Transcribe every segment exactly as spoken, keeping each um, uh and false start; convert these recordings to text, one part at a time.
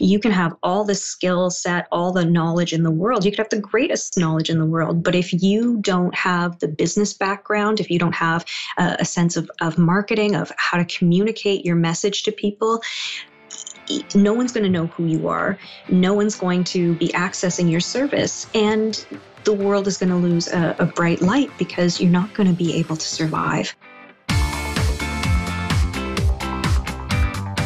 You can have all the skill set, all the knowledge in the world. You could have the greatest knowledge in the world. But if you don't have the business background, if you don't have a, a sense of, of marketing, of how to communicate your message to people, no one's going to know who you are. No one's going to be accessing your service. And the world is going to lose a, a bright light because you're not going to be able to survive.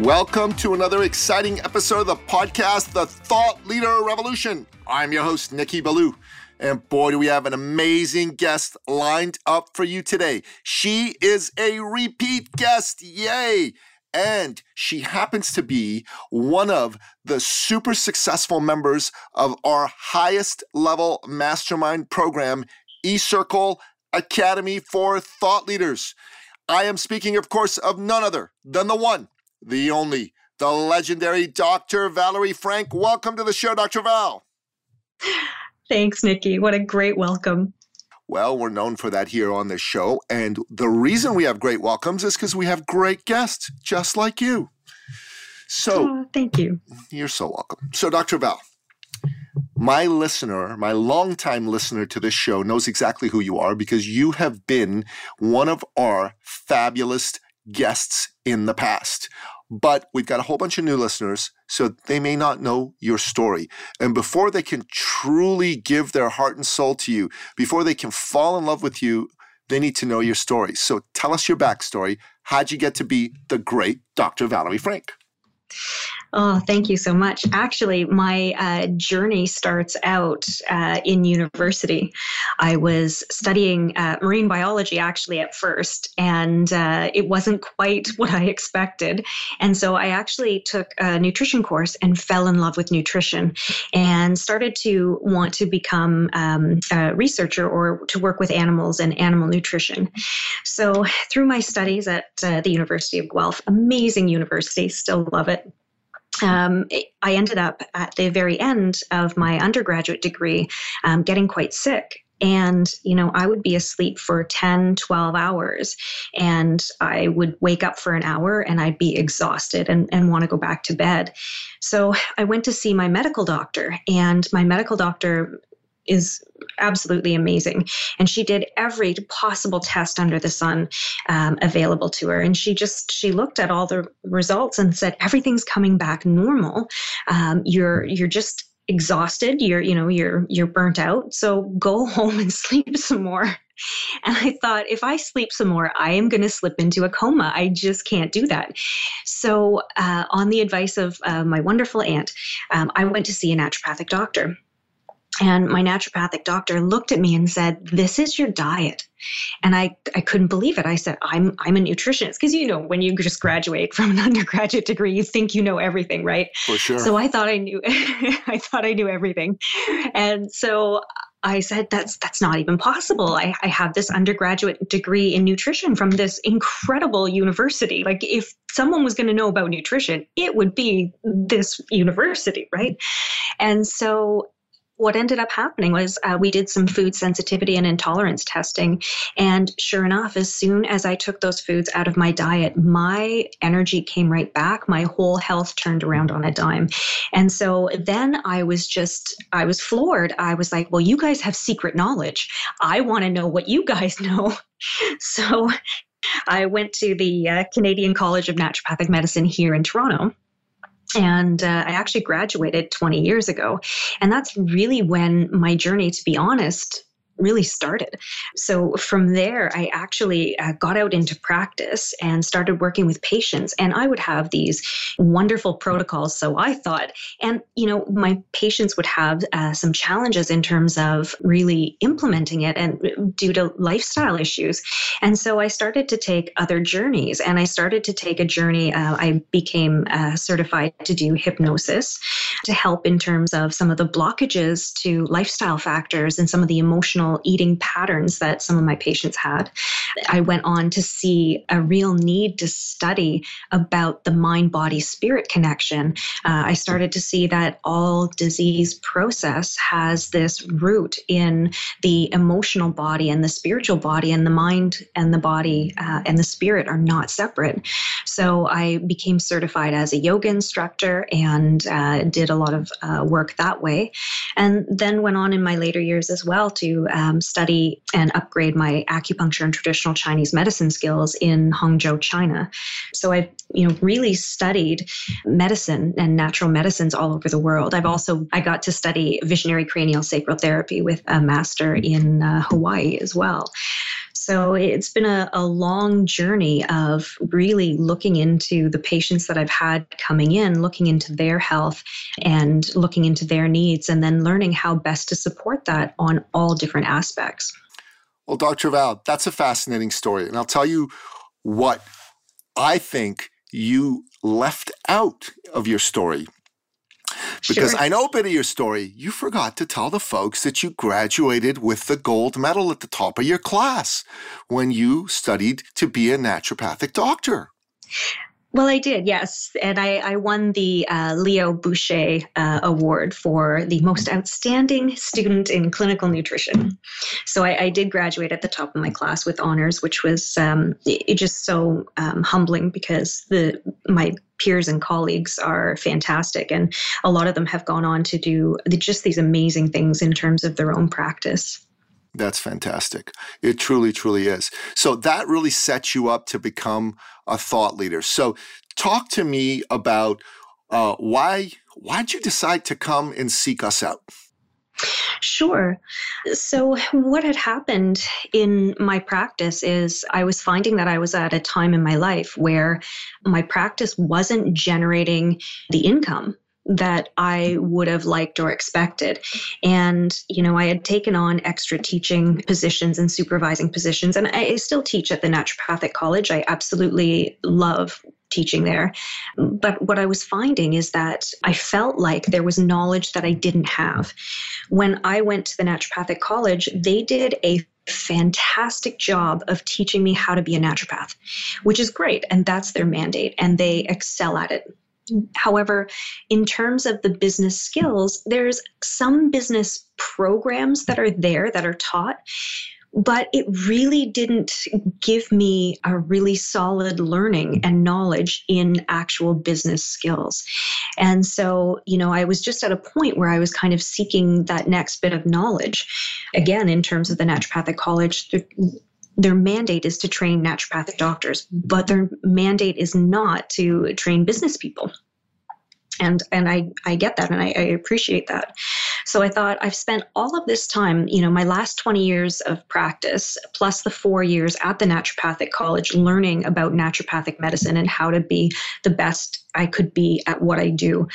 Welcome to another exciting episode of the podcast, The Thought Leader Revolution. I'm your host, Nikki Ballou. And boy, do we have an amazing guest lined up for you today. She is a repeat guest, yay! And she happens to be one of the super successful members of our highest level mastermind program, E-Circle Academy for Thought Leaders. I am speaking, of course, of none other than the one, the only, the legendary Doctor Valerie Franc. Welcome to the show, Doctor Val. Thanks, Nikki. What a great welcome. Well, we're known for that here on this show. And the reason we have great welcomes is because we have great guests just like you. So oh, thank you. You're so welcome. So, Doctor Val, my listener, my longtime listener to this show knows exactly who you are because you have been one of our fabulous guests in the past. But we've got a whole bunch of new listeners, so they may not know your story. And before they can truly give their heart and soul to you, before they can fall in love with you, they need to know your story. So tell us your backstory. How'd you get to be the great Doctor Valerie Franc? Oh, thank you so much. Actually, my uh, journey starts out uh, in university. I was studying uh, marine biology actually at first, and uh, it wasn't quite what I expected. And so I actually took a nutrition course and fell in love with nutrition and started to want to become um, a researcher or to work with animals and animal nutrition. So through my studies at uh, the University of Guelph, amazing university, still love it. Um, I ended up at the very end of my undergraduate degree, um, getting quite sick. And, you know, I would be asleep for ten, twelve hours, and I would wake up for an hour and I'd be exhausted and, and want to go back to bed. So I went to see my medical doctor, and my medical doctor is absolutely amazing. And she did every possible test under the sun um, available to her. And she just, she looked at all the results and said, everything's coming back normal. Um, you're, you're just exhausted. You're, you know, you're, you're burnt out. So go home and sleep some more. And I thought, if I sleep some more, I am going to slip into a coma. I just can't do that. So uh, on the advice of uh, my wonderful aunt, um, I went to see a naturopathic doctor. And my naturopathic doctor looked at me and said, this is your diet. And I, I couldn't believe it. I said, I'm I'm a nutritionist. Because, you know, when you just graduate from an undergraduate degree, you think you know everything, right? For sure. So I thought I knew, I thought I knew everything. And so I said, that's that's not even possible. I, I have this undergraduate degree in nutrition from this incredible university. Like, if someone was going to know about nutrition, it would be this university, right? And so what ended up happening was uh, we did some food sensitivity and intolerance testing. And sure enough, as soon as I took those foods out of my diet, my energy came right back. My whole health turned around on a dime. And so then I was just, I was floored. I was like, well, you guys have secret knowledge. I want to know what you guys know. So I went to the uh, Canadian College of Naturopathic Medicine here in Toronto. And uh, I actually graduated twenty years ago. And that's really when my journey, to be honest, really started. So from there, I actually uh, got out into practice and started working with patients. And I would have these wonderful protocols, so I thought. And, you know, my patients would have uh, some challenges in terms of really implementing it and due to lifestyle issues. And so I started to take other journeys. And I started to take a journey. Uh, I became uh, certified to do hypnosis to help in terms of some of the blockages to lifestyle factors and some of the emotional eating patterns that some of my patients had. I went on to see a real need to study about the mind-body-spirit connection. Uh, I started to see that all disease process has this root in the emotional body and the spiritual body, and the mind and the body uh, and the spirit are not separate. So I became certified as a yoga instructor and uh, did a lot of uh, work that way. And then went on in my later years as well to Um, study and upgrade my acupuncture and traditional Chinese medicine skills in Hangzhou, China. So I've, you know, really studied medicine and natural medicines all over the world. I've also, I got to study visionary cranial sacral therapy with a master in uh, Hawaii as well. So it's been a, a long journey of really looking into the patients that I've had coming in, looking into their health and looking into their needs, and then learning how best to support that on all different aspects. Well, Doctor Val, that's a fascinating story. And I'll tell you what I think you left out of your story. Because sure. I know a bit of your story. You forgot to tell the folks that you graduated with the gold medal at the top of your class when you studied to be a naturopathic doctor. Well, I did, yes. And I, I won the uh, Leo Boucher uh, Award for the most outstanding student in clinical nutrition. So I, I did graduate at the top of my class with honors, which was um, it, it just so um, humbling because the my peers and colleagues are fantastic. And a lot of them have gone on to do just these amazing things in terms of their own practice. That's fantastic. It truly, truly is. So that really sets you up to become a thought leader. So talk to me about uh, why, why'd you decide to come and seek us out? Sure. So what had happened in my practice is I was finding that I was at a time in my life where my practice wasn't generating the income that I would have liked or expected. And, you know, I had taken on extra teaching positions and supervising positions, and I still teach at the naturopathic college. I absolutely love teaching there. But what I was finding is that I felt like there was knowledge that I didn't have. When I went to the naturopathic college, they did a fantastic job of teaching me how to be a naturopath, which is great. And that's their mandate, and they excel at it. However, in terms of the business skills, there's some business programs that are there that are taught, but it really didn't give me a really solid learning and knowledge in actual business skills. And so, you know, I was just at a point where I was kind of seeking that next bit of knowledge. Again, in terms of the naturopathic college, th- their mandate is to train naturopathic doctors, but their mandate is not to train business people. And and I, I get that, and I, I appreciate that. So I thought, I've spent all of this time, you know, my last twenty years of practice, plus the four years at the naturopathic college, learning about naturopathic medicine and how to be the best I could be at what I do,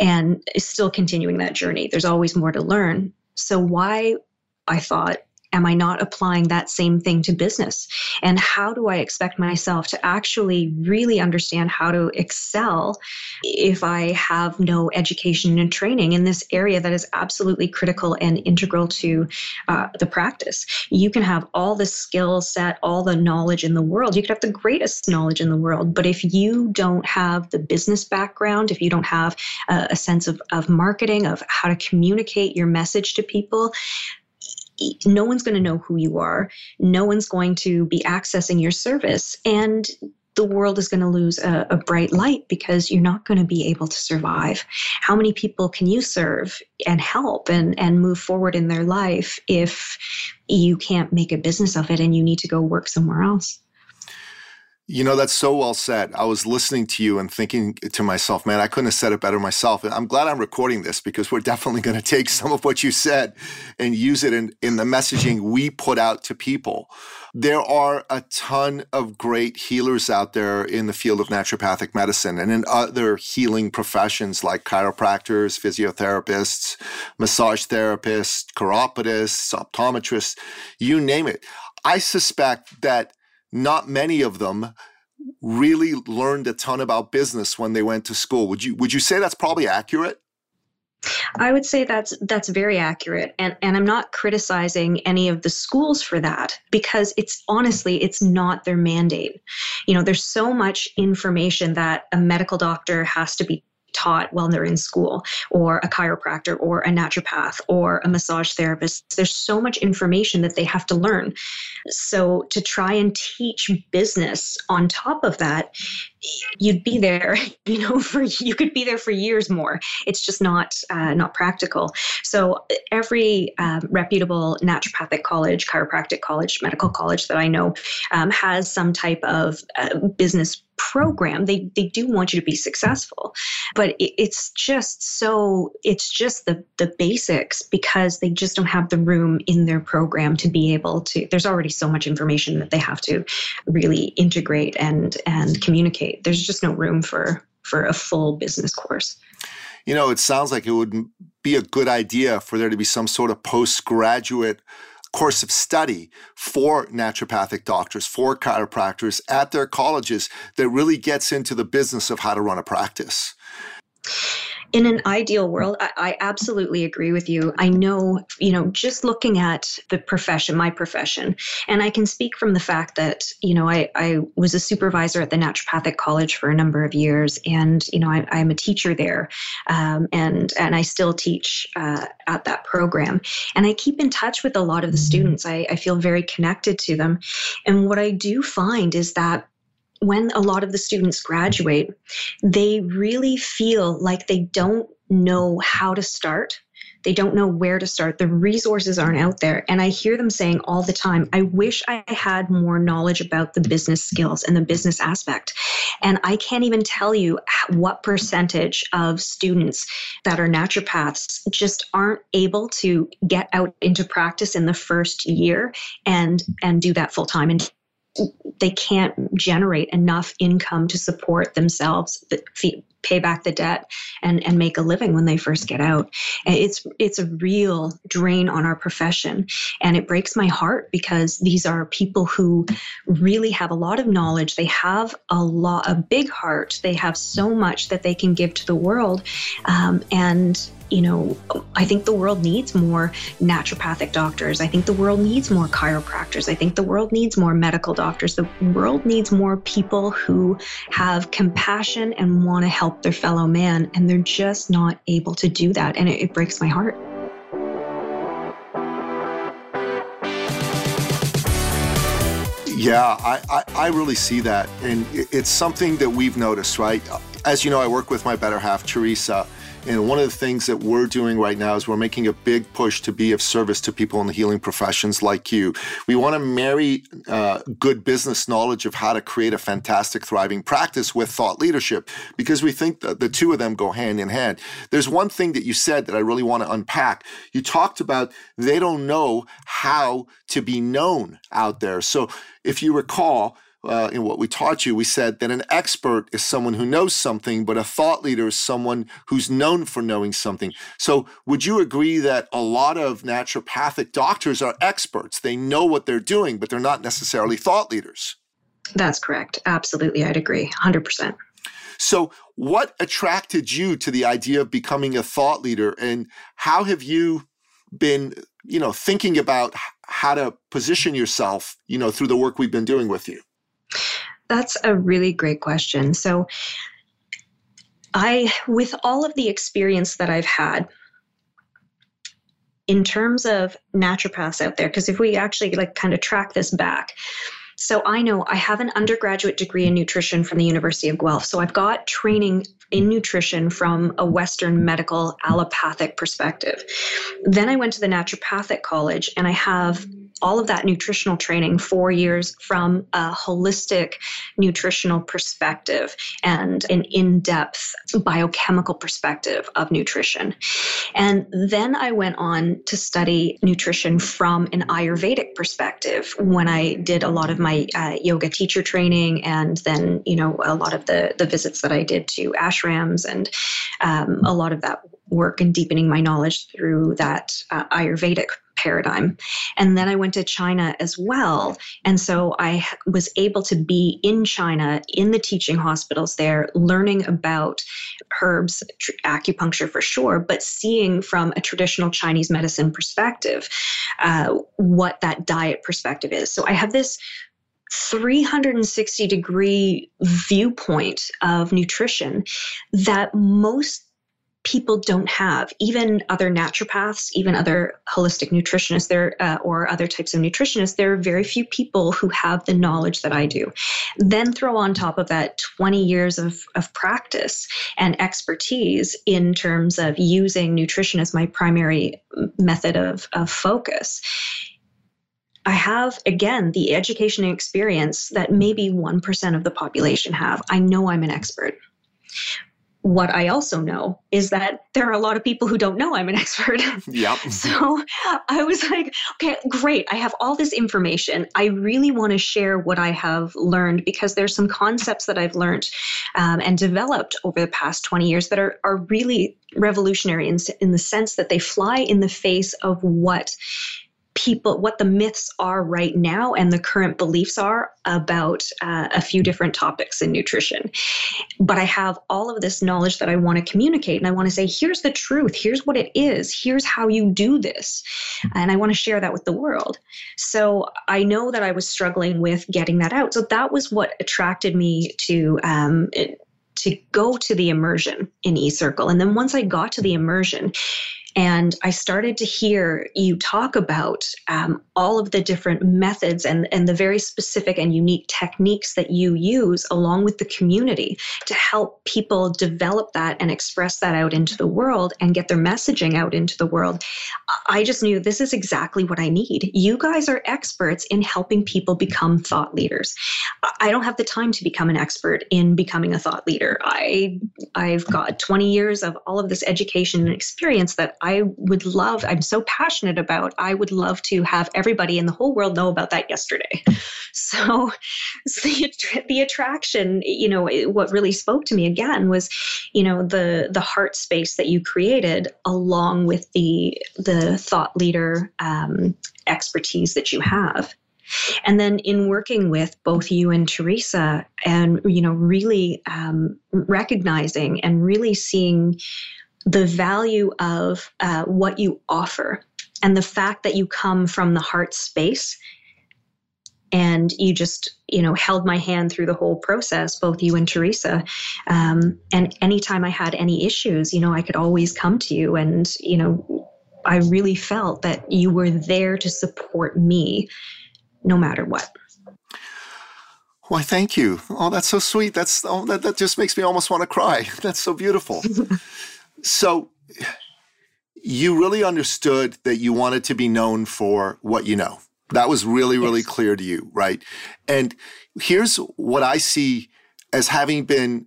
and still continuing that journey. There's always more to learn. So why, I thought, am I not applying that same thing to business? And how do I expect myself to actually really understand how to excel if I have no education and training in this area that is absolutely critical and integral to uh, the practice? You can have all the skill set, all the knowledge in the world. You could have the greatest knowledge in the world. But if you don't have the business background, if you don't have a, a sense of, of marketing, of how to communicate your message to people, no one's going to know who you are. No one's going to be accessing your service. And the world is going to lose a, a bright light because you're not going to be able to survive. How many people can you serve and help and, and move forward in their life if you can't make a business of it and you need to go work somewhere else? You know, that's so well said. I was listening to you and thinking to myself, man, I couldn't have said it better myself. I'm glad I'm recording this because we're definitely going to take some of what you said and use it in, in the messaging we put out to people. There are a ton of great healers out there in the field of naturopathic medicine and in other healing professions like chiropractors, physiotherapists, massage therapists, chiropodists, optometrists, you name it. I suspect that not many of them really learned a ton about business when they went to school. Would you would you say that's probably accurate? I would say that's that's very accurate. And, and I'm not criticizing any of the schools for that because it's honestly, it's not their mandate. You know, there's so much information that a medical doctor has to be taught while they're in school, or a chiropractor, or a naturopath, or a massage therapist. There's so much information that they have to learn. So to try and teach business on top of that, you'd be there, you know, for you could be there for years more. It's just not uh, not practical. So every um, reputable naturopathic college, chiropractic college, medical college that I know um, has some type of uh, business program. They they do want you to be successful, but it, it's just so it's just the the basics because they just don't have the room in their program to be able to. There's already so much information that they have to really integrate and and communicate. There's just no room for, for a full business course. You know, it sounds like it would be a good idea for there to be some sort of postgraduate course of study for naturopathic doctors, for chiropractors at their colleges that really gets into the business of how to run a practice. In an ideal world, I, I absolutely agree with you. I know, you know, just looking at the profession, my profession, and I can speak from the fact that, you know, I, I was a supervisor at the naturopathic college for a number of years. And, you know, I, I'm a teacher there um, and, and I still teach uh, at that program. And I keep in touch with a lot of the students. I, I feel very connected to them. And what I do find is that when a lot of the students graduate, they really feel like they don't know how to start. They don't know where to start. The resources aren't out there. And I hear them saying all the time, I wish I had more knowledge about the business skills and the business aspect. And I can't even tell you what percentage of students that are naturopaths just aren't able to get out into practice in the first year and, and do that full time. And they can't generate enough income to support themselves, pay back the debt, and, and make a living when they first get out. It's it's a real drain on our profession. And it breaks my heart because these are people who really have a lot of knowledge. They have a lot, a big heart. They have so much that they can give to the world. Um, and You know, I think the world needs more naturopathic doctors. I think the world needs more chiropractors. I think the world needs more medical doctors. The world needs more people who have compassion and want to help their fellow man. And they're just not able to do that. And it, it breaks my heart. Yeah, I, I, I really see that. And it's something that we've noticed, right? As you know, I work with my better half, Teresa. And one of the things that we're doing right now is we're making a big push to be of service to people in the healing professions like you. We want to marry uh, good business knowledge of how to create a fantastic, thriving practice with thought leadership, because we think that the two of them go hand in hand. There's one thing that you said that I really want to unpack. You talked about they don't know how to be known out there. So if you recall, Uh, in what we taught you, we said that an expert is someone who knows something, but a thought leader is someone who's known for knowing something. So would you agree that a lot of naturopathic doctors are experts? They know what they're doing, but they're not necessarily thought leaders. That's correct. Absolutely. I'd agree. one hundred percent. So what attracted you to the idea of becoming a thought leader, and how have you been, you know, thinking about how to position yourself, you know, through the work we've been doing with you? That's a really great question. So I, with all of the experience that I've had in terms of naturopaths out there, because if we actually like kind of track this back, so I know I have an undergraduate degree in nutrition from the University of Guelph. So I've got training in nutrition from a Western medical allopathic perspective. Then I went to the naturopathic college and I have all of that nutritional training, four years from a holistic nutritional perspective and an in-depth biochemical perspective of nutrition. And then I went on to study nutrition from an Ayurvedic perspective when I did a lot of my uh, yoga teacher training, and then, you know, a lot of the, the visits that I did to ashrams and um, a lot of that work and deepening my knowledge through that uh, Ayurvedic paradigm. And then I went to China as well. And so I was able to be in China, in the teaching hospitals there, learning about herbs, tr- acupuncture for sure, but seeing from a traditional Chinese medicine perspective, uh, what that diet perspective is. So I have this three hundred sixty degree viewpoint of nutrition that most people don't have. Even other naturopaths, even other holistic nutritionists there, uh, or other types of nutritionists, there are very few people who have the knowledge that I do. Then throw on top of that twenty years of, of practice and expertise in terms of using nutrition as my primary method of, of focus. I have, again, the education and experience that maybe one percent of the population have. I know I'm an expert. What I also know is that there are a lot of people who don't know I'm an expert. Yep. So I was like, okay, great. I have all this information. I really want to share what I have learned, because there's some concepts that I've learned um, and developed over the past twenty years that are, are really revolutionary in, in the sense that they fly in the face of what people, what the myths are right now and the current beliefs are about uh, a few different topics in nutrition. But I have all of this knowledge that I want to communicate, and I want to say, here's the truth, here's what it is, here's how you do this. And I want to share that with the world. So I know that I was struggling with getting that out. So that was what attracted me to um, to go to the immersion in E-Circle. And then once I got to the immersion, and I started to hear you talk about um, all of the different methods and, and the very specific and unique techniques that you use along with the community to help people develop that and express that out into the world and get their messaging out into the world. I just knew this is exactly what I need. You guys are experts in helping people become thought leaders. I don't have the time to become an expert in becoming a thought leader. I, I've got twenty years of all of this education and experience that I would love, I'm so passionate about, I would love to have everybody in the whole world know about that yesterday. So, so the, the attraction, you know, what really spoke to me again was, you know, the the heart space that you created along with the, the thought leader um, expertise that you have. And then in working with both you and Teresa and, you know, really um, recognizing and really seeing the value of uh, what you offer and the fact that you come from the heart space, and you just, you know, held my hand through the whole process, both you and Teresa. Um, and anytime I had any issues, you know, I could always come to you, and, you know, I really felt that you were there to support me no matter what. Why, thank you. Oh, that's so sweet. That's, oh, that, that just makes me almost want to cry. That's so beautiful. So you really understood that you wanted to be known for what you know. That was really, really yes. clear to you, right? And here's what I see as having been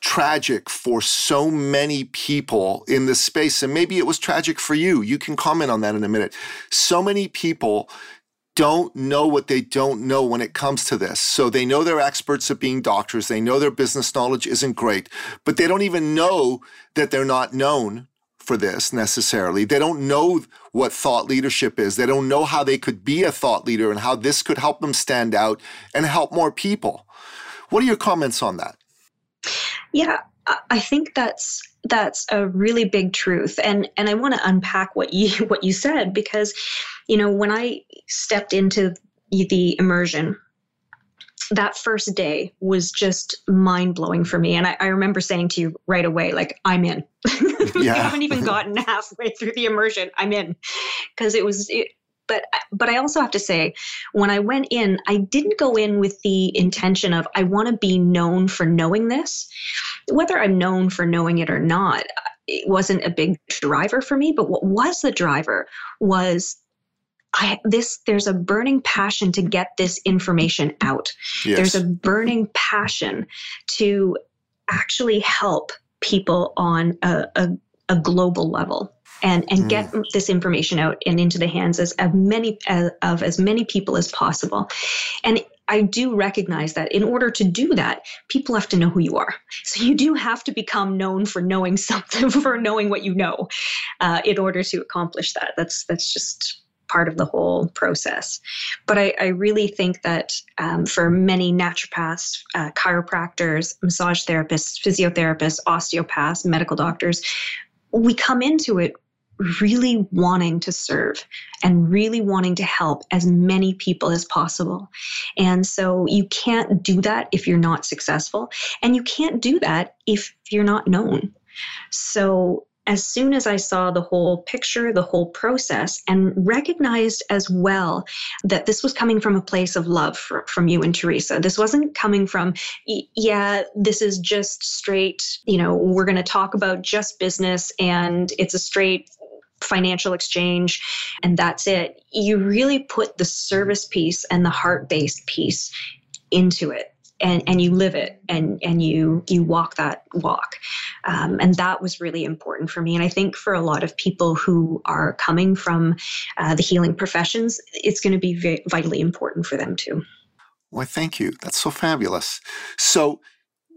tragic for so many people in this space, and maybe it was tragic for you. You can comment on that in a minute. So many people don't know what they don't know when it comes to this. So they know they're experts at being doctors. They know their business knowledge isn't great, but they don't even know that they're not known for this necessarily. They don't know what thought leadership is. They don't know how they could be a thought leader and how this could help them stand out and help more people. What are your comments on that? Yeah, I think that's that's a really big truth. And and I want to unpack what you what you said, because, you know, when I stepped into the immersion, that first day was just mind-blowing for me. And I, I remember saying to you right away, like, I'm in. We haven't even gotten halfway through the immersion. I'm in. Because it was it, But but I also have to say, when I went in, I didn't go in with the intention of, I want to be known for knowing this. Whether I'm known for knowing it or not, it wasn't a big driver for me. But what was the driver was I, this, there's a burning passion to get this information out. Yes. There's a burning passion to actually help people on a, a, a global level and, and mm. get this information out and into the hands as of many as, of as many people as possible. And I do recognize that in order to do that, people have to know who you are. So you do have to become known for knowing something, for knowing what you know, uh, in order to accomplish that. That's, that's just part of the whole process. But I, I really think that um, for many naturopaths, uh, chiropractors, massage therapists, physiotherapists, osteopaths, medical doctors, we come into it really wanting to serve and really wanting to help as many people as possible. And so you can't do that if you're not successful, and you can't do that if you're not known. So as soon as I saw the whole picture, the whole process, and recognized as well that this was coming from a place of love for, from you and Teresa. This wasn't coming from, yeah, this is just straight, you know, we're going to talk about just business and it's a straight financial exchange and that's it. You really put the service piece and the heart-based piece into it. And, and you live it and, and you, you walk that walk. Um, and that was really important for me. And I think for a lot of people who are coming from uh, the healing professions, it's going to be v- vitally important for them too. Well, thank you. That's so fabulous. So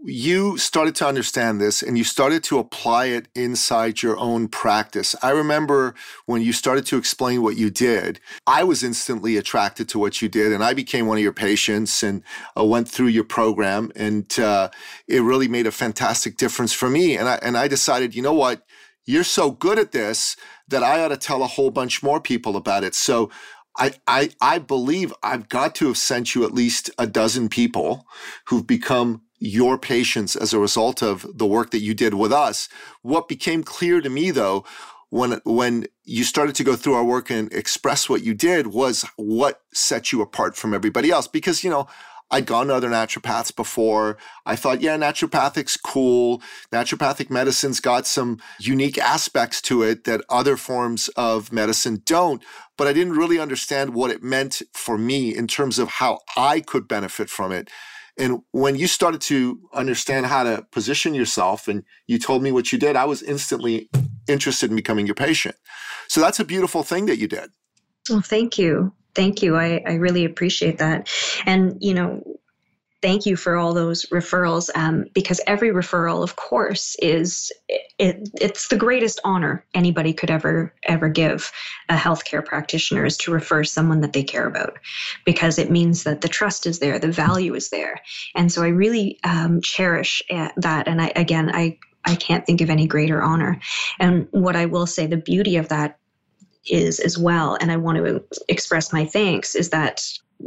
you started to understand this and you started to apply it inside your own practice. I remember when you started to explain what you did, I was instantly attracted to what you did and I became one of your patients and uh, went through your program, and uh, it really made a fantastic difference for me. And I, and I decided, you know what, you're so good at this that I ought to tell a whole bunch more people about it. So I, I, I believe I've got to have sent you at least a dozen people who've become your patients as a result of the work that you did with us. What became clear to me, though, when when you started to go through our work and express what you did, was what set you apart from everybody else. Because, you know, I'd gone to other naturopaths before. I thought, yeah, naturopathic's cool. Naturopathic medicine's got some unique aspects to it that other forms of medicine don't. But I didn't really understand what it meant for me in terms of how I could benefit from it. And when you started to understand how to position yourself and you told me what you did, I was instantly interested in becoming your patient. So that's a beautiful thing that you did. Well, thank you. Thank you. I, I really appreciate that. And, you know, thank you for all those referrals, um, because every referral, of course, is it, it's the greatest honor anybody could ever, ever give a healthcare practitioner, is to refer someone that they care about, because it means that the trust is there, the value is there. And so I really um, cherish that. And I, again, I, I can't think of any greater honor. And what I will say, the beauty of that is as well, and I want to express my thanks, is that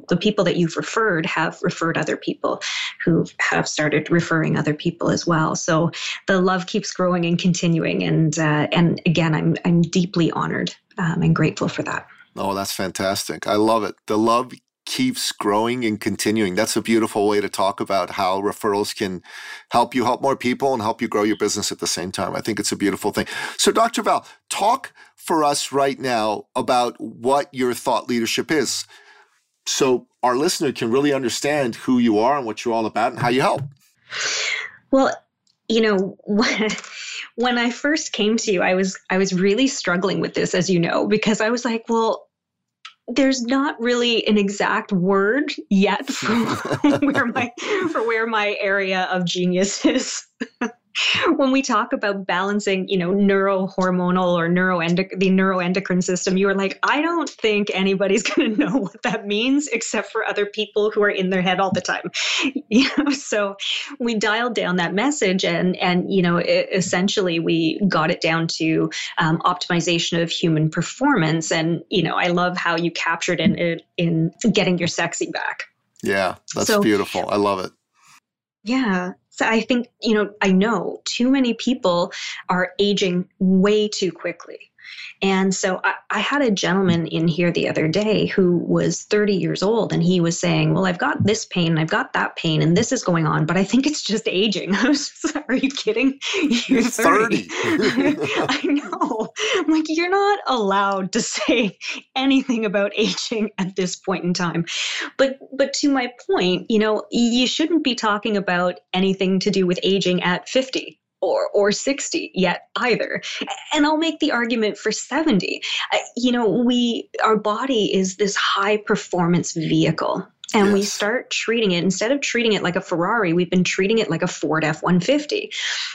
the people that you've referred have referred other people who have started referring other people as well. So the love keeps growing and continuing. And uh, and again, I'm I'm deeply honored um, and grateful for that. Oh, that's fantastic. I love it. The love keeps growing and continuing. That's a beautiful way to talk about how referrals can help you help more people and help you grow your business at the same time. I think it's a beautiful thing. So Doctor Val, talk for us right now about what your thought leadership is, so our listener can really understand who you are and what you're all about and how you help. Well, you know, when I first came to you, I was I was really struggling with this, as you know, because I was like, well, there's not really an exact word yet for where my for where my area of genius is. When we talk about balancing, you know, neurohormonal or neuroendoc- the neuroendocrine system, you were like, I don't think anybody's going to know what that means except for other people who are in their head all the time. You know, so we dialed down that message and, and you know, it, essentially we got it down to um, optimization of human performance. And, you know, I love how you captured it in, in, in getting your sexy back. Yeah, that's so beautiful. I love it. Yeah. So I think, you know, I know too many people are aging way too quickly. And so I, I had a gentleman in here the other day who was thirty years old, and he was saying, well, I've got this pain, and I've got that pain, and this is going on, but I think it's just aging. I was just like, are you kidding? You're thirty. thirty. I know. I'm like, you're not allowed to say anything about aging at this point in time. But but to my point, you know, you shouldn't be talking about anything to do with aging at fifty. Or, or sixty yet either. And I'll make the argument for seventy. Uh, you know, we, our body is this high performance vehicle, and yes. we start treating it, instead of treating it like a Ferrari, we've been treating it like a Ford F one fifty.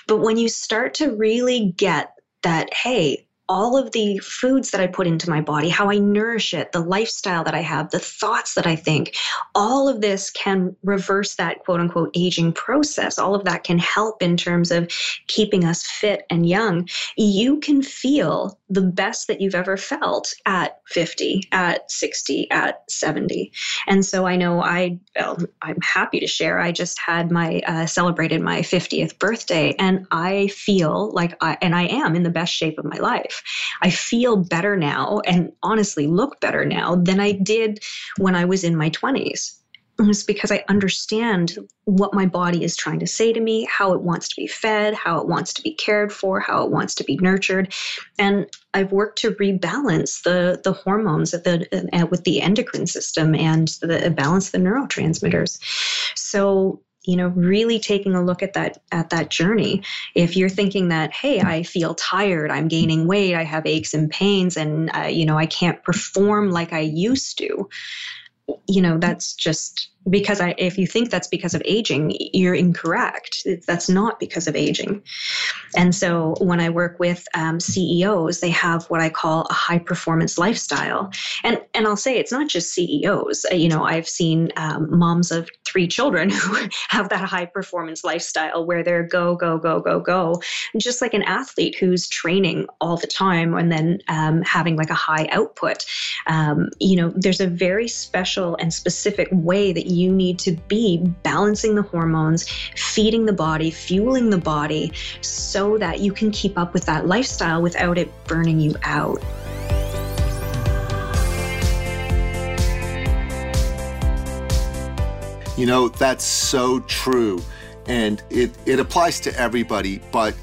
But when you start to really get that, hey, all of the foods that I put into my body, how I nourish it, the lifestyle that I have, the thoughts that I think, all of this can reverse that quote unquote aging process. All of that can help in terms of keeping us fit and young. You can feel the best that you've ever felt at fifty, at sixty, at seventy. And so I know I, well, I'm happy to share. I just had my, uh, celebrated my fiftieth birthday, and I feel like I, and I am in the best shape of my life. I feel better now, and honestly look better now than I did when I was in my twenties. It's because I understand what my body is trying to say to me, how it wants to be fed, how it wants to be cared for, how it wants to be nurtured. And I've worked to rebalance the, the hormones at the, uh, with the endocrine system, and the, uh, balance the neurotransmitters. So, you know, really taking a look at that, at that journey. If you're thinking that, hey, I feel tired, I'm gaining weight, I have aches and pains, and, uh, you know, I can't perform like I used to, you know, that's just because I, if you think that's because of aging, you're incorrect. That's not because of aging. And so when I work with um, C E Os, they have what I call a high performance lifestyle. And, and I'll say it's not just C E Os. You know, I've seen um, moms of three children who have that high performance lifestyle where they're go, go, go, go, go, just like an athlete who's training all the time and then um, having like a high output. Um, you know, there's a very special and specific way that you need to be balancing the hormones, feeding the body, fueling the body, so that you can keep up with that lifestyle without it burning you out. You know, that's so true. And it, it applies to everybody. But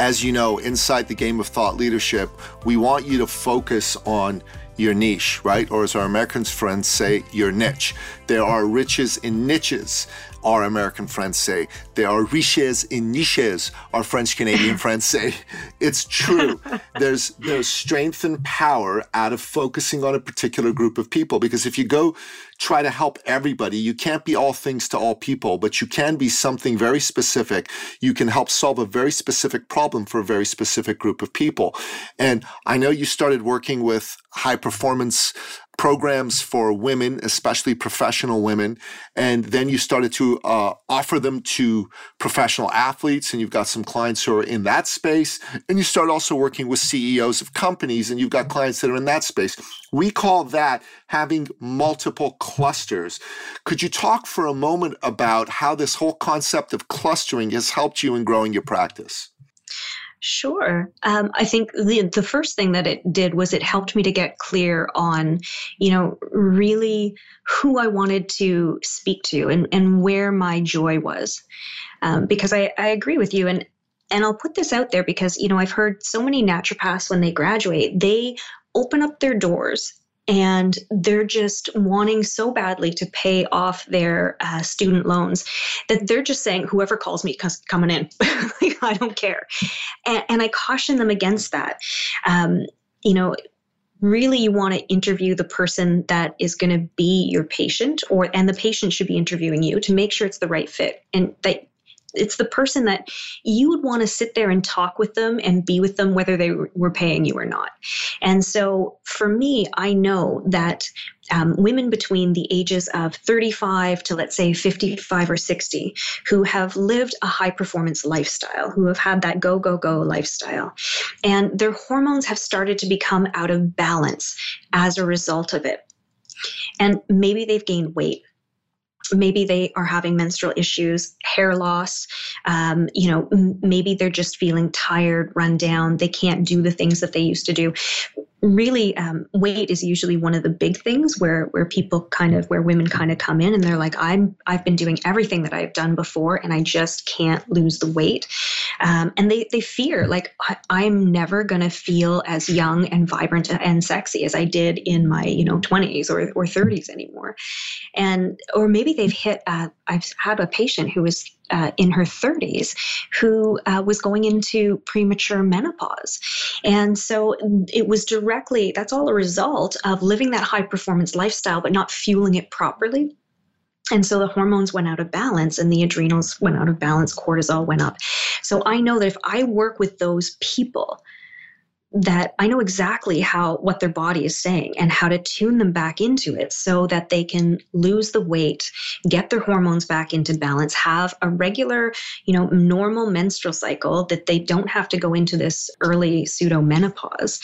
as you know, inside the game of thought leadership, we want you to focus on your niche, right? Or as our American friends say, your niche. There are riches in niches, our American friends say. There are riches in niches, our French Canadian friends say. It's true. There's, there's strength and power out of focusing on a particular group of people, because if you go try to help everybody, you can't be all things to all people, but you can be something very specific. You can help solve a very specific problem for a very specific group of people. And I know you started working with high performance programs for women, especially professional women. And then you started to uh, offer them to professional athletes, and you've got some clients who are in that space. And you start also working with C E Os of companies, and you've got clients that are in that space. We call that having multiple clusters. Could you talk for a moment about how this whole concept of clustering has helped you in growing your practice? Sure. Um, I think the, the first thing that it did was it helped me to get clear on, you know, really who I wanted to speak to, and, and where my joy was. Um, because I, I agree with you. And, and I'll put this out there because, you know, I've heard so many naturopaths when they graduate, they open up their doors and they're just wanting so badly to pay off their uh, student loans that they're just saying, whoever calls me is coming in, like, I don't care. And, and I caution them against that. Um, you know, really you want to interview the person that is going to be your patient, or, and the patient should be interviewing you to make sure it's the right fit, and that it's the person that you would want to sit there and talk with them and be with them, whether they were paying you or not. And so for me, I know that um, women between the ages of thirty-five to, let's say, fifty-five or sixty, who have lived a high performance lifestyle, who have had that go, go, go lifestyle, and their hormones have started to become out of balance as a result of it. And maybe they've gained weight. Maybe they are having menstrual issues, hair loss, um, you know, m- maybe they're just feeling tired, run down. They can't do the things that they used to do. Really, um, weight is usually one of the big things where, where people kind of, where women kind of come in and they're like, I'm, I've been doing everything that I've done before and I just can't lose the weight. Um, and they, they fear like, I, I'm never going to feel as young and vibrant and sexy as I did in my, you know, twenties or, or thirties anymore. And, or maybe they've hit, uh, I've had a patient who was Uh, in her thirties, who uh, was going into premature menopause. And so it was directly, that's all a result of living that high performance lifestyle, but not fueling it properly. And so the hormones went out of balance and the adrenals went out of balance, cortisol went up. So I know that if I work with those people, that I know exactly how, what their body is saying and how to tune them back into it so that they can lose the weight, get their hormones back into balance, have a regular, you know, normal menstrual cycle, that they don't have to go into this early pseudomenopause.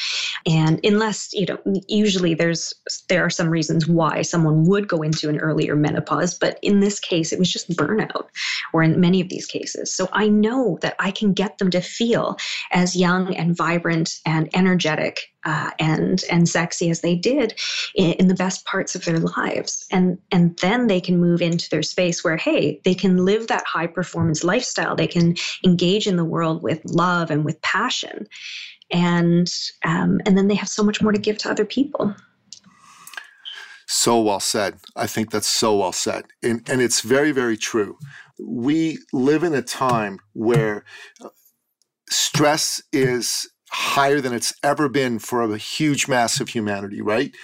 And unless, you know, usually there's, there are some reasons why someone would go into an earlier menopause, but in this case, it was just burnout, or in many of these cases. So I know that I can get them to feel as young and vibrant and and energetic uh, and and sexy as they did in, in the best parts of their lives. And, and then they can move into their space where, hey, they can live that high performance lifestyle. They can engage in the world with love and with passion. And, um, and then they have so much more to give to other people. So well said. I think that's so well said. And, and it's very, very true. We live in a time where stress is higher than it's ever been for a huge mass of humanity, right?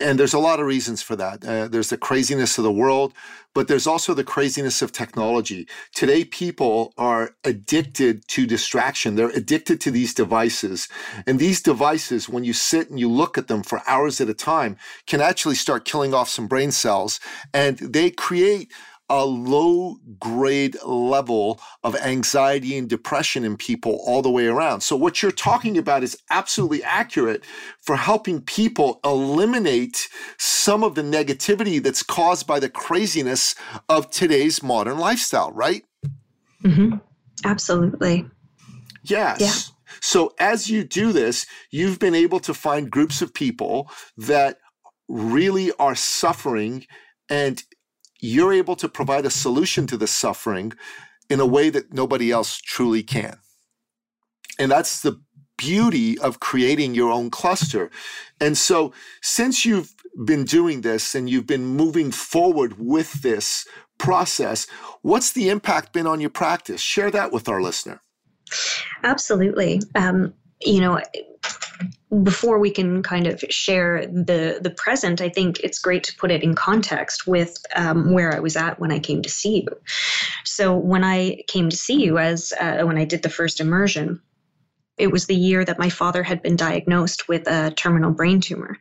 And there's a lot of reasons for that. Uh, there's the craziness of the world, but there's also the craziness of technology. Today, people are addicted to distraction. They're addicted to these devices. And these devices, when you sit and you look at them for hours at a time, can actually start killing off some brain cells. And they create a low-grade level of anxiety and depression in people all the way around. So what you're talking about is absolutely accurate for helping people eliminate some of the negativity that's caused by the craziness of today's modern lifestyle, right? Mm-hmm. Absolutely. Yes. Yeah. So as you do this, you've been able to find groups of people that really are suffering, and you're able to provide a solution to the suffering in a way that nobody else truly can. And that's the beauty of creating your own cluster. And so since you've been doing this and you've been moving forward with this process, what's the impact been on your practice? Share that with our listener. Absolutely. Um, you know, before we can kind of share the the present, I think it's great to put it in context with um, where I was at when I came to see you. So when I came to see you, as uh, when I did the first immersion, it was the year that my father had been diagnosed with a terminal brain tumor.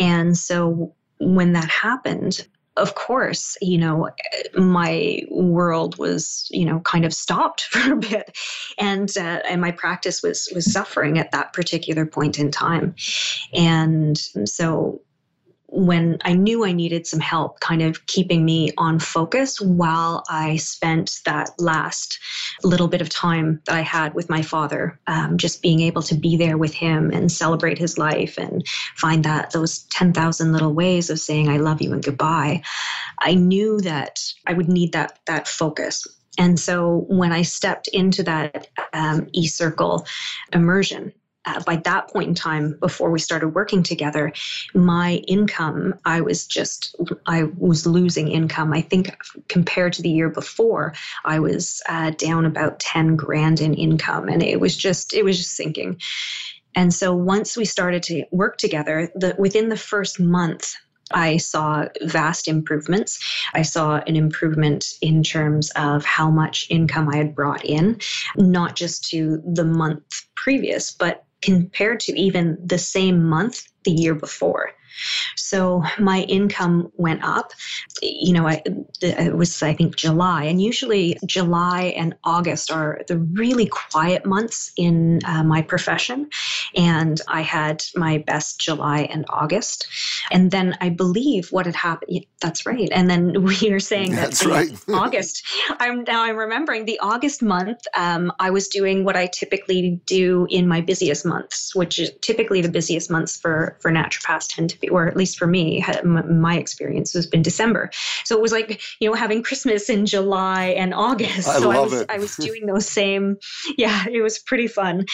And so when that happened, of course, you know, my world was, you know, kind of stopped for a bit, and uh, and my practice was was suffering at that particular point in time. And so when I knew I needed some help kind of keeping me on focus while I spent that last little bit of time that I had with my father, um, just being able to be there with him and celebrate his life and find that those ten thousand little ways of saying, I love you and goodbye. I knew that I would need that, that focus. And so when I stepped into that um, E-Circle immersion, Uh, by that point in time, before we started working together, my income, I was just, I was losing income. I think compared to the year before, I was uh, down about ten grand in income, and it was just, it was just sinking. And so once we started to work together, the, within the first month, I saw vast improvements. I saw an improvement in terms of how much income I had brought in, not just to the month previous, but compared to even the same month the year before. So my income went up. You know, I, it was, I think, July. And usually July and August are the really quiet months in uh, my profession. And I had my best July and August. And then I believe what had happened. Yeah, that's right. And then we were saying that that's right. August, I'm now I'm remembering the August month. Um, I was doing what I typically do in my busiest months, which is typically the busiest months for, for naturopaths tend to be, or at least for me, my experience has been December. So it was like, you know, having Christmas in July and August. I so love I was, it. I was doing those same, yeah, it was pretty fun.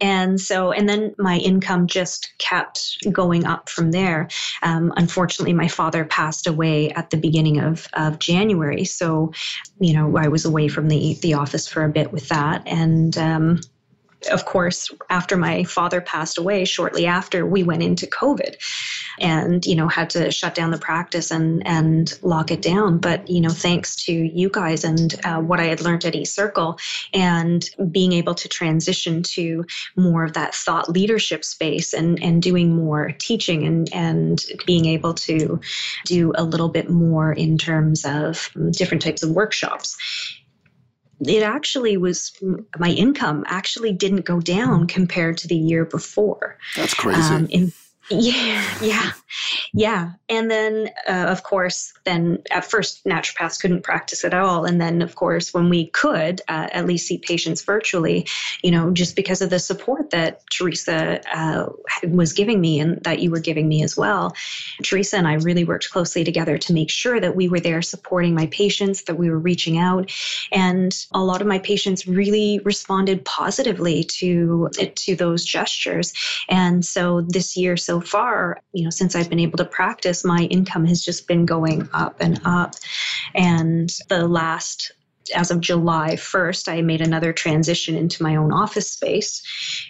And so, and then my income just kept going up from there. Um, unfortunately, my father passed away at the beginning of, of January. So, you know, I was away from the, the office for a bit with that. And, um, of course, after my father passed away, shortly after, we went into COVID and, you know, had to shut down the practice and, and lock it down. But, you know, thanks to you guys and uh, what I had learned at E-Circle and being able to transition to more of that thought leadership space and, and doing more teaching and, and being able to do a little bit more in terms of different types of workshops. It actually was, my income actually didn't go down compared to the year before. That's crazy. Um, in, yeah, yeah, yeah. And then, uh, of course, then at first naturopaths couldn't practice at all. And then, of course, when we could uh, at least see patients virtually, you know, just because of the support that Teresa uh, was giving me and that you were giving me as well, Teresa and I really worked closely together to make sure that we were there supporting my patients, that we were reaching out. And a lot of my patients really responded positively to, to those gestures. And so this year, so So far, you know, since I've been able to practice, my income has just been going up and up. And the last, as of July first, I made another transition into my own office space,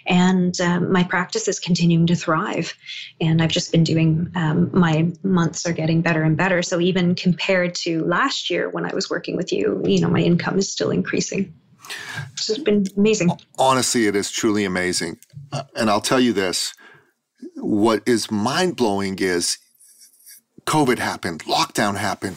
and um, my practice is continuing to thrive. And I've just been doing, um, my months are getting better and better. So even compared to last year when I was working with you, you know, my income is still increasing. It's just been amazing. Honestly, it is truly amazing. And I'll tell you this. What is mind-blowing is COVID happened, lockdown happened.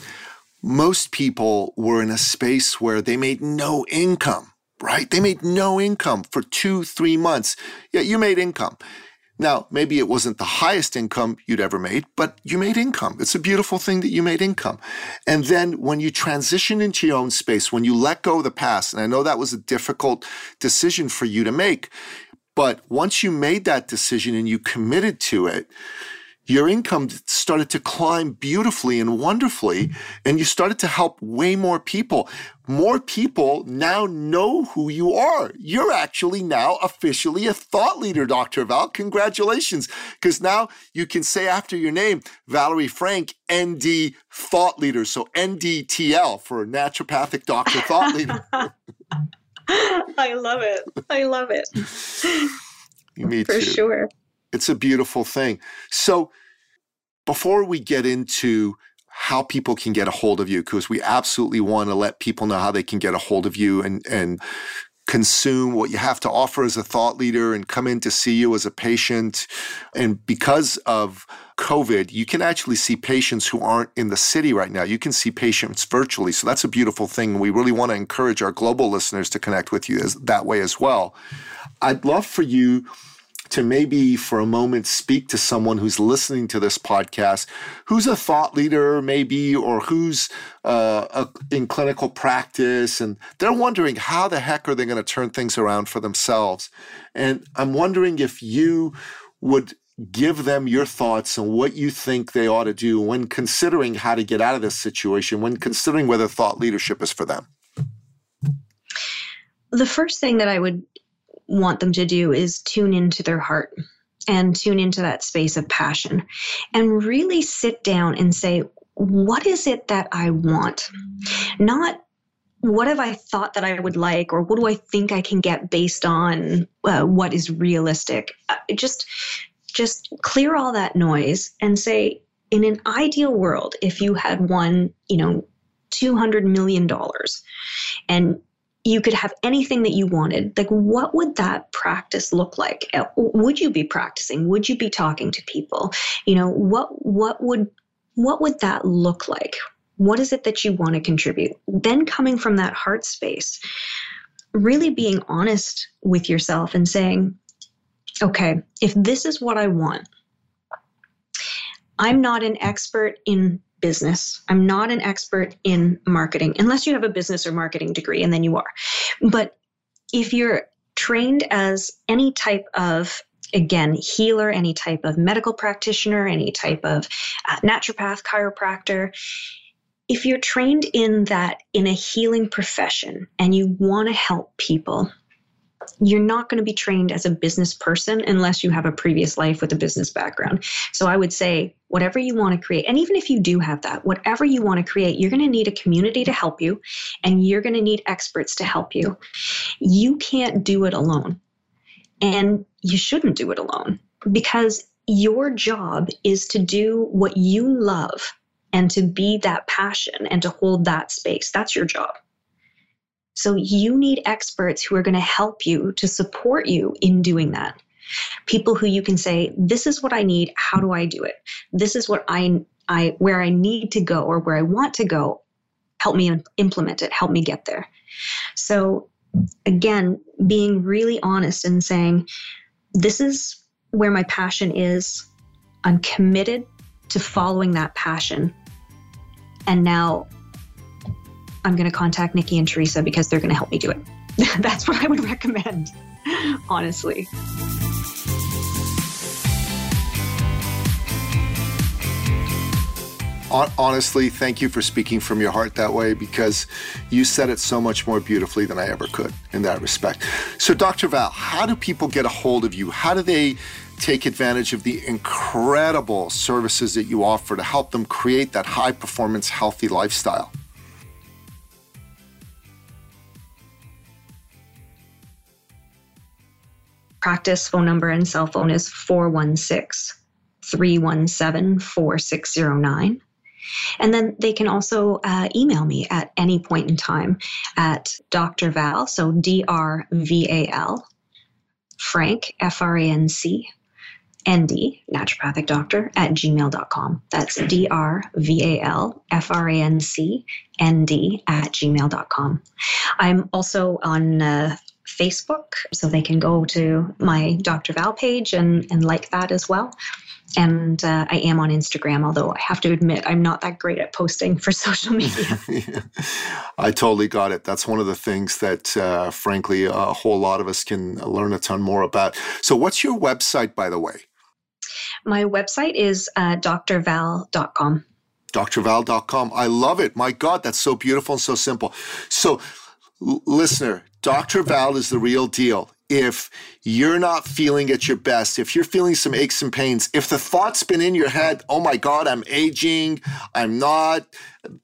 Most people were in a space where they made no income, right? They made no income for two, three months. Yeah, you made income. Now, maybe it wasn't the highest income you'd ever made, but you made income. It's a beautiful thing that you made income. And then when you transition into your own space, when you let go of the past, and I know that was a difficult decision for you to make, but once you made that decision and you committed to it, your income started to climb beautifully and wonderfully, and you started to help way more people. More people now know who you are. You're actually now officially a thought leader, Doctor Val. Congratulations, because now you can say after your name, Valerie Franc, N D Thought Leader. So N D T L for Naturopathic Doctor Thought Leader. I love it. I love it. Me too. For sure. It's a beautiful thing. So before we get into how people can get a hold of you, because we absolutely want to let people know how they can get a hold of you and, and consume what you have to offer as a thought leader and come in to see you as a patient. And because of COVID, you can actually see patients who aren't in the city right now. You can see patients virtually. So that's a beautiful thing. We really want to encourage our global listeners to connect with you as, that way as well. I'd love for you to maybe for a moment speak to someone who's listening to this podcast, who's a thought leader maybe, or who's uh, a, in clinical practice, and they're wondering how the heck are they going to turn things around for themselves. And I'm wondering if you would give them your thoughts on what you think they ought to do when considering how to get out of this situation, when considering whether thought leadership is for them. The first thing that I would want them to do is tune into their heart and tune into that space of passion and really sit down and say, what is it that I want? Not what have I thought that I would like, or what do I think I can get based on uh, what is realistic? Uh, just, just clear all that noise and say, in an ideal world, if you had won, you know, two hundred million dollars and you could have anything that you wanted, like what would that practice look like? Would you be practicing? Would you be talking to people? You know, what what would what would that look like? What is it that you want to contribute? Then coming from that heart space, really being honest with yourself and saying, okay, if this is what I want, I'm not an expert in business. I'm not an expert in marketing, unless you have a business or marketing degree, and then you are. But if you're trained as any type of, again, healer, any type of medical practitioner, any type of uh, naturopath, chiropractor, if you're trained in that, in a healing profession, and you want to help people, you're not going to be trained as a business person unless you have a previous life with a business background. So I would say whatever you want to create, and even if you do have that, whatever you want to create, you're going to need a community to help you, and you're going to need experts to help you. You can't do it alone, and you shouldn't do it alone, because your job is to do what you love and to be that passion and to hold that space. That's your job. So you need experts who are going to help you, to support you in doing that. People who you can say, this is what I need. How do I do it? This is what I, I, where I need to go or where I want to go. Help me implement it. Help me get there. So again, being really honest and saying, this is where my passion is. I'm committed to following that passion. And now I'm going to contact Nikki and Teresa because they're going to help me do it. That's what I would recommend, honestly. Honestly, thank you for speaking from your heart that way, because you said it so much more beautifully than I ever could in that respect. So, Doctor Val, how do people get a hold of you? How do they take advantage of the incredible services that you offer to help them create that high-performance, healthy lifestyle? Practice phone number and cell phone is four one six, three one seven, four six zero nine. And then they can also uh, email me at any point in time at Doctor Val, so D R V A L, Franc, F R A N C N D, naturopathic doctor, at gmail dot com. That's D R V A L F R A N C N D at gmail dot com. I'm also on uh, Facebook, so they can go to my Doctor Val page and, and like that as well. And uh, I am on Instagram, although I have to admit I'm not that great at posting for social media. Yeah, I totally got it. That's one of the things that, uh, frankly, a whole lot of us can learn a ton more about. So what's your website, by the way? My website is uh, D R val dot com. D R val dot com. I love it. My God, that's so beautiful and so simple. So listener, Doctor Val is the real deal. If you're not feeling at your best, if you're feeling some aches and pains, if the thought's been in your head, oh my God, I'm aging, I'm not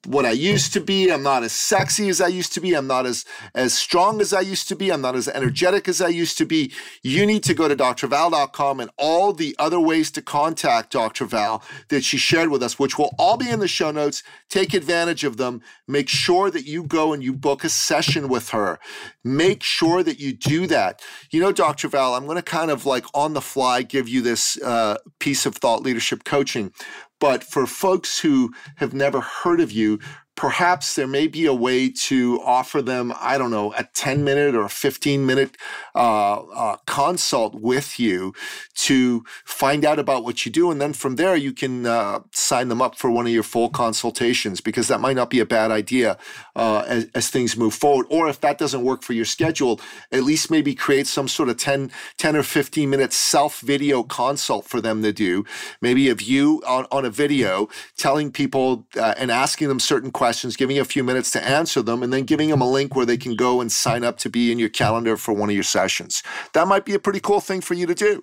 what I used to be, I'm not as sexy as I used to be, I'm not as, as strong as I used to be, I'm not as energetic as I used to be, you need to go to D R val dot com and all the other ways to contact Doctor Val that she shared with us, which will all be in the show notes. Take advantage of them. Make sure that you go and you book a session with her. Make sure that you do that. You know, Doctor Val, I'm going to kind of like on the fly give you this uh, piece of thought leadership coaching. But for folks who have never heard of you, perhaps there may be a way to offer them, I don't know, a ten-minute or a fifteen-minute uh, uh, consult with you to find out about what you do. And then from there, you can uh, sign them up for one of your full consultations, because that might not be a bad idea uh, as, as things move forward. Or if that doesn't work for your schedule, at least maybe create some sort of ten, ten or fifteen-minute self-video consult for them to do. Maybe of you on, on a video telling people uh, and asking them certain questions. Questions, giving you a few minutes to answer them, and then giving them a link where they can go and sign up to be in your calendar for one of your sessions. That might be a pretty cool thing for you to do.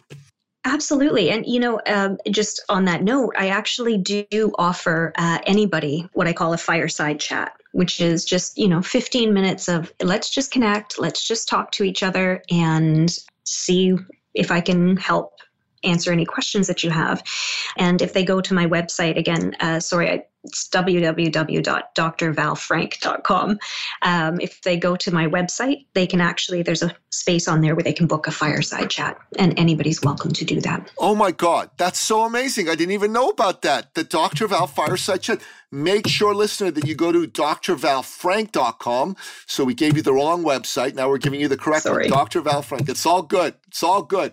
Absolutely. And, you know, um, just on that note, I actually do offer uh, anybody what I call a fireside chat, which is just, you know, fifteen minutes of let's just connect, let's just talk to each other and see if I can help answer any questions that you have. And if they go to my website, again, uh, sorry, I It's w w w dot d r val franc dot com. Um, if they go to my website, they can actually, there's a space on there where they can book a fireside chat, and anybody's welcome to do that. Oh my God, that's so amazing. I didn't even know about that. The Doctor Val Fireside Chat. Make sure, listener, that you go to d r val franc dot com. So we gave you the wrong website. Now we're giving you the correct Sorry. one, Doctor Val Franc. It's all good. It's all good.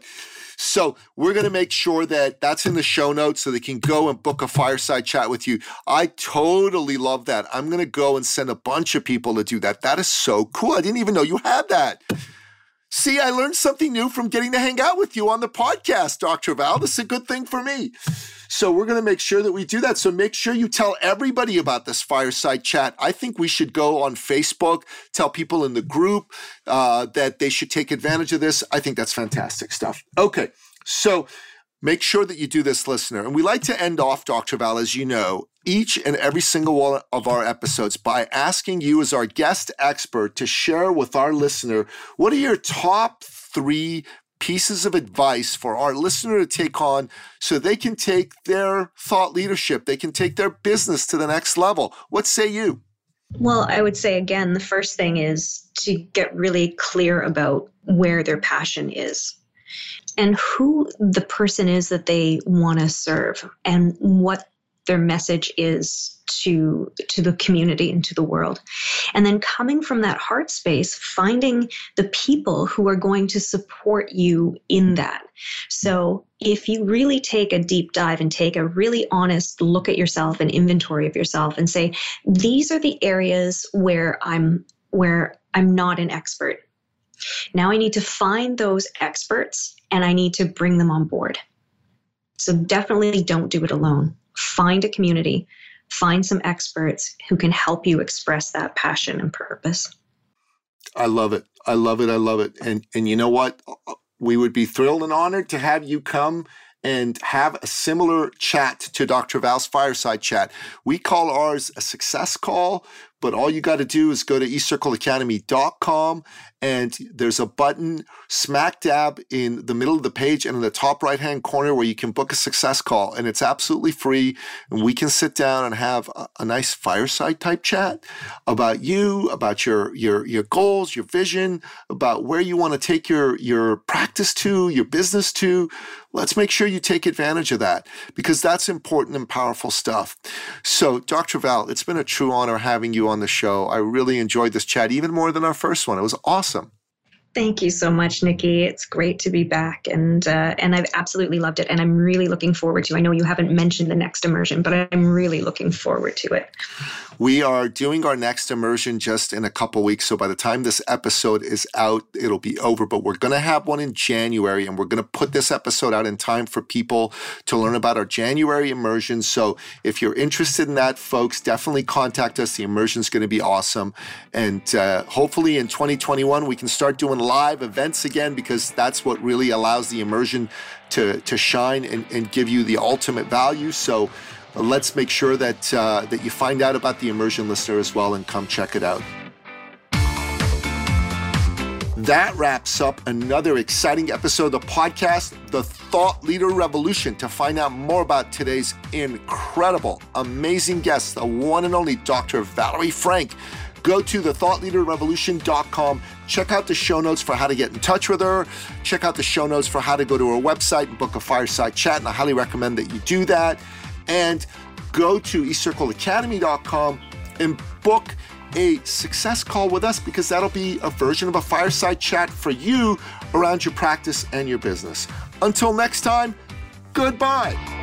So we're going to make sure that that's in the show notes so they can go and book a fireside chat with you. I totally love that. I'm going to go and send a bunch of people to do that. That is so cool. I didn't even know you had that. See, I learned something new from getting to hang out with you on the podcast, Doctor Val. This is a good thing for me. So we're going to make sure that we do that. So make sure you tell everybody about this fireside chat. I think we should go on Facebook, tell people in the group uh, that they should take advantage of this. I think that's fantastic stuff. Okay, so make sure that you do this, listener. And we like to end off, Doctor Val, as you know, each and every single one of our episodes by asking you as our guest expert to share with our listener, what are your top three pieces of advice for our listener to take on so they can take their thought leadership, they can take their business to the next level? What say you? Well, I would say, again, the first thing is to get really clear about where their passion is, and who the person is that they want to serve, and what their message is to, to the community and to the world. And then coming from that heart space, finding the people who are going to support you in that. So if you really take a deep dive and take a really honest look at yourself and inventory of yourself and say, these are the areas where I'm, where I'm not an expert. Now I need to find those experts and I need to bring them on board. So definitely don't do it alone. Find a community, find some experts who can help you express that passion and purpose. I love it. I love it. I love it. And and you know what? We would be thrilled and honored to have you come and have a similar chat to Doctor Val's Fireside Chat. We call ours a success call, but all you got to do is go to e circle academy dot com, and there's a button smack dab in the middle of the page and in the top right-hand corner where you can book a success call, and it's absolutely free, and we can sit down and have a, a nice fireside-type chat about you, about your your your goals, your vision, about where you want to take your, your practice to, your business to. Let's make sure you take advantage of that, because that's important and powerful stuff. So, Doctor Val, it's been a true honor having you on on the show. I really enjoyed this chat even more than our first one. It was awesome. Thank you so much, Nikki. It's great to be back, and uh, and I've absolutely loved it, and I'm really looking forward to, I know you haven't mentioned the next immersion, but I'm really looking forward to it. We are doing our next immersion just in a couple weeks, so by the time this episode is out, it'll be over, but we're going to have one in January, and we're going to put this episode out in time for people to learn about our January immersion. So if you're interested in that, folks, definitely contact us. The immersion is going to be awesome, and uh, hopefully in twenty twenty-one, we can start doing live events again, because that's what really allows the immersion to, to shine and, and give you the ultimate value. So let's make sure that, uh, that you find out about the immersion, listener, as well, and come check it out. That wraps up another exciting episode of the podcast, The Thought Leader Revolution. To find out more about today's incredible, amazing guest, the one and only Doctor Valerie Franc, go to the thought leader revolution dot com. Check out the show notes for how to get in touch with her. Check out the show notes for how to go to her website and book a fireside chat. And I highly recommend that you do that. And go to e circle academy dot com and book a success call with us, because that'll be a version of a fireside chat for you around your practice and your business. Until next time, goodbye.